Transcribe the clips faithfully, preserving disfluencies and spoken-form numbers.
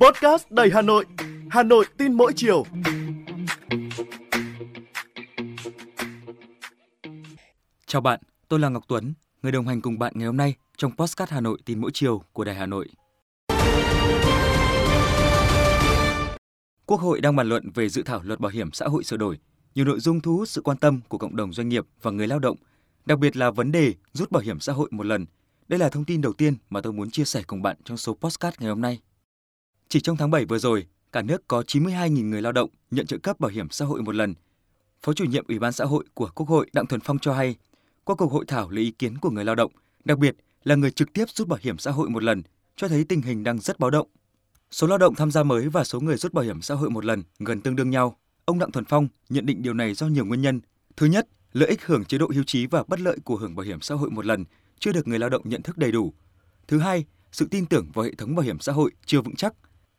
Podcast Đài Hà Nội, Hà Nội tin mỗi chiều. Chào bạn, tôi là Ngọc Tuấn, người đồng hành cùng bạn ngày hôm nay trong podcast Hà Nội tin mỗi chiều của Đài Hà Nội. Quốc hội đang bàn luận về dự thảo luật bảo hiểm xã hội sửa đổi. Nhiều nội dung thu hút sự quan tâm của cộng đồng doanh nghiệp và người lao động, đặc biệt là vấn đề rút bảo hiểm xã hội một lần. Đây là thông tin đầu tiên mà tôi muốn chia sẻ cùng bạn trong số podcast ngày hôm nay. Chỉ trong tháng bảy vừa rồi, cả nước có chín mươi hai nghìn người lao động nhận trợ cấp bảo hiểm xã hội một lần. Phó chủ nhiệm Ủy ban xã hội của Quốc hội Đặng Thuần Phong cho hay, qua cuộc hội thảo lấy ý kiến của người lao động, đặc biệt là người trực tiếp rút bảo hiểm xã hội một lần, cho thấy tình hình đang rất báo động. Số lao động tham gia mới và số người rút bảo hiểm xã hội một lần gần tương đương nhau. Ông Đặng Thuần Phong nhận định điều này do nhiều nguyên nhân. Thứ nhất, lợi ích hưởng chế độ hưu trí và bất lợi của hưởng bảo hiểm xã hội một lần chưa được người lao động nhận thức đầy đủ. Thứ hai, sự tin tưởng vào hệ thống bảo hiểm xã hội chưa vững chắc.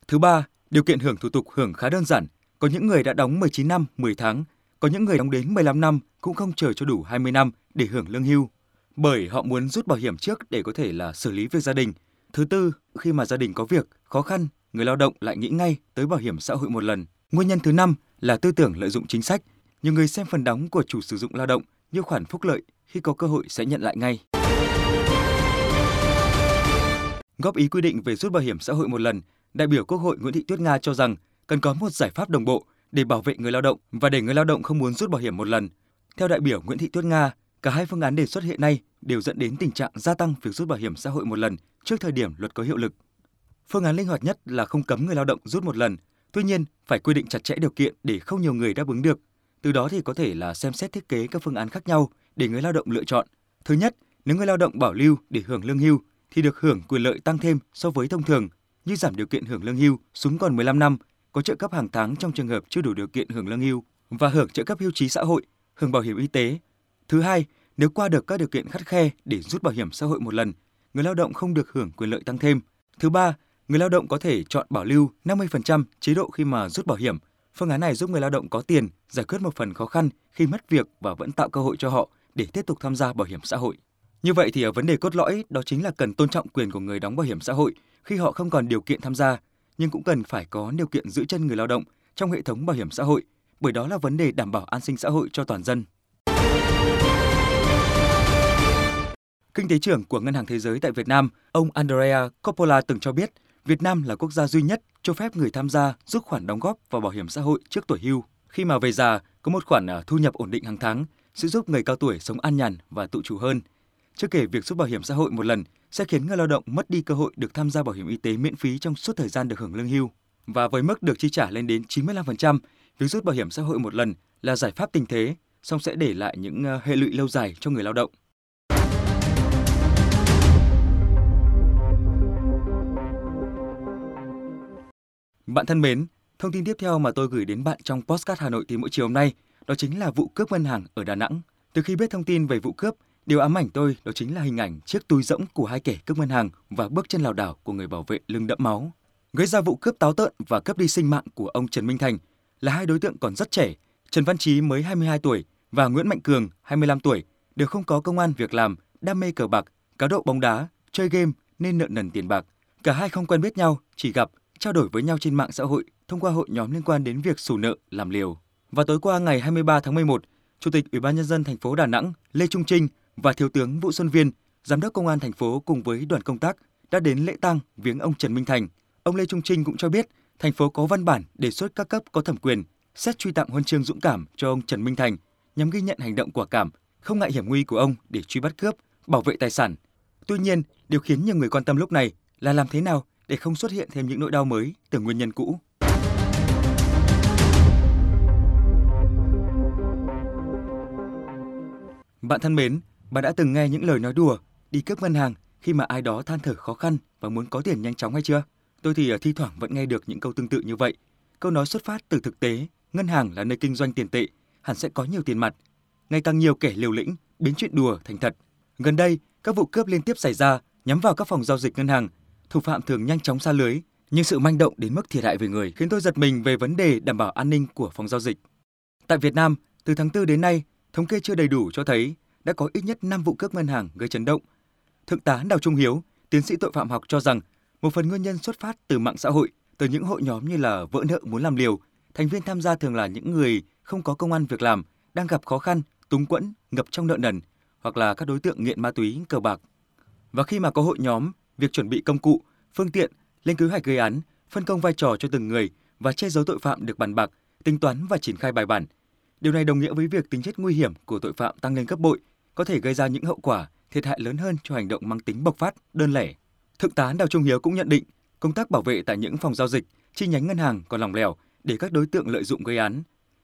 Thứ ba, điều kiện hưởng thủ tục hưởng khá đơn giản. Có những người đã đóng mười chín năm, mười tháng, có những người đóng đến mười lăm năm cũng không chờ cho đủ hai mươi năm để hưởng lương hưu, bởi họ muốn rút bảo hiểm trước để có thể là xử lý việc gia đình. Thứ tư, khi mà gia đình có việc, khó khăn, người lao động lại nghĩ ngay tới bảo hiểm xã hội một lần. Nguyên nhân thứ năm là tư tưởng lợi dụng chính sách. Nhiều người xem phần đóng của chủ sử dụng lao động như khoản phúc lợi, khi có cơ hội sẽ nhận lại ngay. Góp ý quy định về rút bảo hiểm xã hội một lần, đại biểu Quốc hội Nguyễn Thị Tuyết Nga cho rằng cần có một giải pháp đồng bộ để bảo vệ người lao động và để người lao động không muốn rút bảo hiểm một lần. Theo đại biểu Nguyễn Thị Tuyết Nga, cả hai phương án đề xuất hiện nay đều dẫn đến tình trạng gia tăng việc rút bảo hiểm xã hội một lần trước thời điểm luật có hiệu lực. Phương án linh hoạt nhất là không cấm người lao động rút một lần, tuy nhiên phải quy định chặt chẽ điều kiện để không nhiều người đáp ứng được. Từ đó thì có thể là xem xét thiết kế các phương án khác nhau để người lao động lựa chọn. Thứ nhất, nếu người lao động bảo lưu để hưởng lương hưu thì được hưởng quyền lợi tăng thêm so với thông thường, như giảm điều kiện hưởng lương hưu xuống còn mười lăm năm, có trợ cấp hàng tháng trong trường hợp chưa đủ điều kiện hưởng lương hưu và hưởng trợ cấp hưu trí xã hội, hưởng bảo hiểm y tế. Thứ hai, nếu qua được các điều kiện khắt khe để rút bảo hiểm xã hội một lần, người lao động không được hưởng quyền lợi tăng thêm. Thứ ba, người lao động có thể chọn bảo lưu năm mươi phần trăm chế độ khi mà rút bảo hiểm. Phương án này giúp người lao động có tiền, giải quyết một phần khó khăn khi mất việc và vẫn tạo cơ hội cho họ để tiếp tục tham gia bảo hiểm xã hội. Như vậy thì vấn đề cốt lõi đó chính là cần tôn trọng quyền của người đóng bảo hiểm xã hội khi họ không còn điều kiện tham gia, nhưng cũng cần phải có điều kiện giữ chân người lao động trong hệ thống bảo hiểm xã hội, bởi đó là vấn đề đảm bảo an sinh xã hội cho toàn dân. Kinh tế trưởng của Ngân hàng Thế giới tại Việt Nam, ông Andrea Coppola từng cho biết, Việt Nam là quốc gia duy nhất cho phép người tham gia rút khoản đóng góp vào bảo hiểm xã hội trước tuổi hưu. Khi mà về già, có một khoản thu nhập ổn định hàng tháng sẽ giúp người cao tuổi sống an nhàn và tự chủ hơn. Chưa kể việc rút bảo hiểm xã hội một lần sẽ khiến người lao động mất đi cơ hội được tham gia bảo hiểm y tế miễn phí trong suốt thời gian được hưởng lương hưu. Và với mức được chi trả lên đến chín mươi lăm phần trăm, việc rút bảo hiểm xã hội một lần là giải pháp tình thế, song sẽ để lại những hệ lụy lâu dài cho người lao động. Bạn thân mến, thông tin tiếp theo mà tôi gửi đến bạn trong podcast Hà Nội tin mỗi chiều hôm nay đó chính là vụ cướp ngân hàng ở Đà Nẵng. Từ khi biết thông tin về vụ cướp, điều ám ảnh tôi đó chính là hình ảnh chiếc túi rỗng của hai kẻ cướp ngân hàng và bước chân lảo đảo của người bảo vệ lưng đẫm máu. Gây ra vụ cướp táo tợn và cướp đi sinh mạng của ông Trần Minh Thành là hai đối tượng còn rất trẻ, Trần Văn Chí mới hai mươi hai tuổi và Nguyễn Mạnh Cường hai mươi lăm tuổi, đều không có công ăn việc làm, đam mê cờ bạc, cá độ bóng đá, chơi game nên nợ nần tiền bạc. Cả hai không quen biết nhau, chỉ gặp trao đổi với nhau trên mạng xã hội thông qua hội nhóm liên quan đến việc xù nợ, làm liều. Và tối qua ngày hai mươi ba tháng mười một, Chủ tịch Ủy ban nhân dân thành phố Đà Nẵng Lê Trung Chinh và Thiếu tướng Vũ Xuân Viên, Giám đốc Công an thành phố cùng với đoàn công tác đã đến lễ tang viếng ông Trần Minh Thành. Ông Lê Trung Chinh cũng cho biết thành phố có văn bản đề xuất các cấp có thẩm quyền xét truy tặng huân chương dũng cảm cho ông Trần Minh Thành nhằm ghi nhận hành động quả cảm, không ngại hiểm nguy của ông để truy bắt cướp, bảo vệ tài sản. Tuy nhiên, điều khiến nhiều người quan tâm lúc này là làm thế nào để không xuất hiện thêm những nỗi đau mới từ nguyên nhân cũ. Bạn thân mến, bạn đã từng nghe những lời nói đùa đi cướp ngân hàng khi mà ai đó than thở khó khăn và muốn có tiền nhanh chóng hay chưa? Tôi thì thi thoảng vẫn nghe được những câu tương tự như vậy. Câu nói xuất phát từ thực tế, ngân hàng là nơi kinh doanh tiền tệ, hẳn sẽ có nhiều tiền mặt. Ngày càng nhiều kẻ liều lĩnh biến chuyện đùa thành thật. Gần đây, các vụ cướp liên tiếp xảy ra nhắm vào các phòng giao dịch ngân hàng. Thủ phạm thường nhanh chóng sa lưới, nhưng sự manh động đến mức thiệt hại về người khiến tôi giật mình về vấn đề đảm bảo an ninh của phòng giao dịch. Tại Việt Nam, từ tháng tư đến nay, thống kê chưa đầy đủ cho thấy đã có ít nhất năm vụ cướp ngân hàng gây chấn động. Thượng tá Đào Trung Hiếu, tiến sĩ tội phạm học cho rằng một phần nguyên nhân xuất phát từ mạng xã hội, từ những hội nhóm như là vỡ nợ muốn làm liều. Thành viên tham gia thường là những người không có công ăn việc làm, đang gặp khó khăn, túng quẫn, ngập trong nợ nần, hoặc là các đối tượng nghiện ma túy, cờ bạc. Và khi mà có hội nhóm, việc chuẩn bị công cụ, phương tiện, lên kế hoạch gây án, phân công vai trò cho từng người và che giấu tội phạm được bàn bạc, tính toán và triển khai bài bản. Điều này đồng nghĩa với việc tính chất nguy hiểm của tội phạm tăng lên gấp bội, có thể gây ra những hậu quả, thiệt hại lớn hơn cho hành động mang tính bộc phát, đơn lẻ. Thượng tá Đào Trung Hiếu cũng nhận định, công tác bảo vệ tại những phòng giao dịch, chi nhánh ngân hàng còn lỏng lẻo để các đối tượng lợi dụng gây án.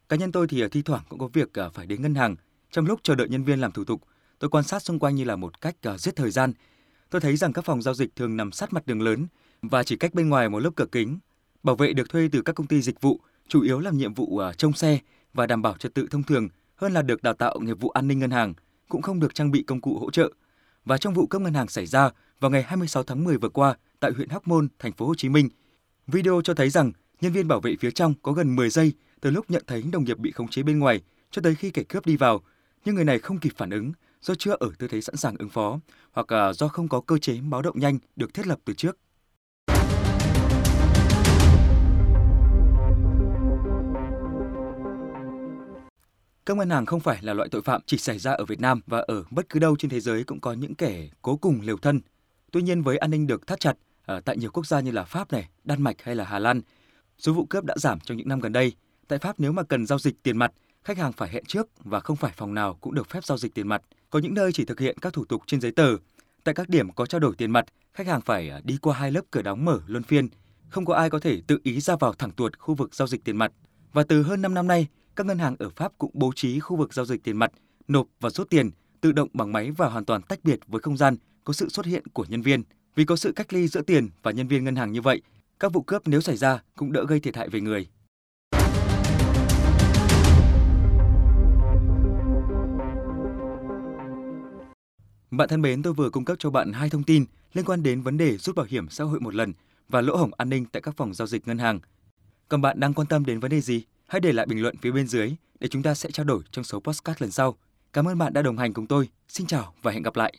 Cá nhân tôi thì thi thoảng cũng có việc phải đến ngân hàng. Trong lúc chờ đợi nhân viên làm thủ tục, tôi quan sát xung quanh như là một cách giết thời gian. Tôi thấy rằng các phòng giao dịch thường nằm sát mặt đường lớn và chỉ cách bên ngoài một lớp cửa kính. Bảo vệ được thuê từ các công ty dịch vụ, chủ yếu làm nhiệm vụ trông xe và đảm bảo trật tự thông thường hơn là được đào tạo nghiệp vụ an ninh ngân hàng, cũng không được trang bị công cụ hỗ trợ. Và trong vụ cướp ngân hàng xảy ra vào ngày hai mươi sáu tháng mười vừa qua tại huyện Hóc Môn, thành phố Hồ Chí Minh, video cho thấy rằng nhân viên bảo vệ phía trong có gần mười giây từ lúc nhận thấy đồng nghiệp bị khống chế bên ngoài cho tới khi kẻ cướp đi vào, nhưng người này không kịp phản ứng do chưa ở tư thế sẵn sàng ứng phó hoặc do không có cơ chế báo động nhanh được thiết lập từ trước. Cướp ngân hàng không phải là loại tội phạm chỉ xảy ra ở Việt Nam, và ở bất cứ đâu trên thế giới cũng có những kẻ cố cùng liều thân. Tuy nhiên, với an ninh được thắt chặt ở tại nhiều quốc gia như là Pháp này, Đan Mạch hay là Hà Lan, số vụ cướp đã giảm trong những năm gần đây. Tại Pháp, nếu mà cần giao dịch tiền mặt, khách hàng phải hẹn trước và không phải phòng nào cũng được phép giao dịch tiền mặt. Có những nơi chỉ thực hiện các thủ tục trên giấy tờ. Tại các điểm có trao đổi tiền mặt, khách hàng phải đi qua hai lớp cửa đóng mở luân phiên. Không có ai có thể tự ý ra vào thẳng tuột khu vực giao dịch tiền mặt. Và từ hơn năm năm nay, các ngân hàng ở Pháp cũng bố trí khu vực giao dịch tiền mặt, nộp và rút tiền tự động bằng máy và hoàn toàn tách biệt với không gian có sự xuất hiện của nhân viên. Vì có sự cách ly giữa tiền và nhân viên ngân hàng như vậy, các vụ cướp nếu xảy ra cũng đỡ gây thiệt hại về người. Bạn thân mến, tôi vừa cung cấp cho bạn hai thông tin liên quan đến vấn đề rút bảo hiểm xã hội một lần và lỗ hổng an ninh tại các phòng giao dịch ngân hàng. Còn bạn đang quan tâm đến vấn đề gì? Hãy để lại bình luận phía bên dưới để chúng ta sẽ trao đổi trong số podcast lần sau. Cảm ơn bạn đã đồng hành cùng tôi. Xin chào và hẹn gặp lại.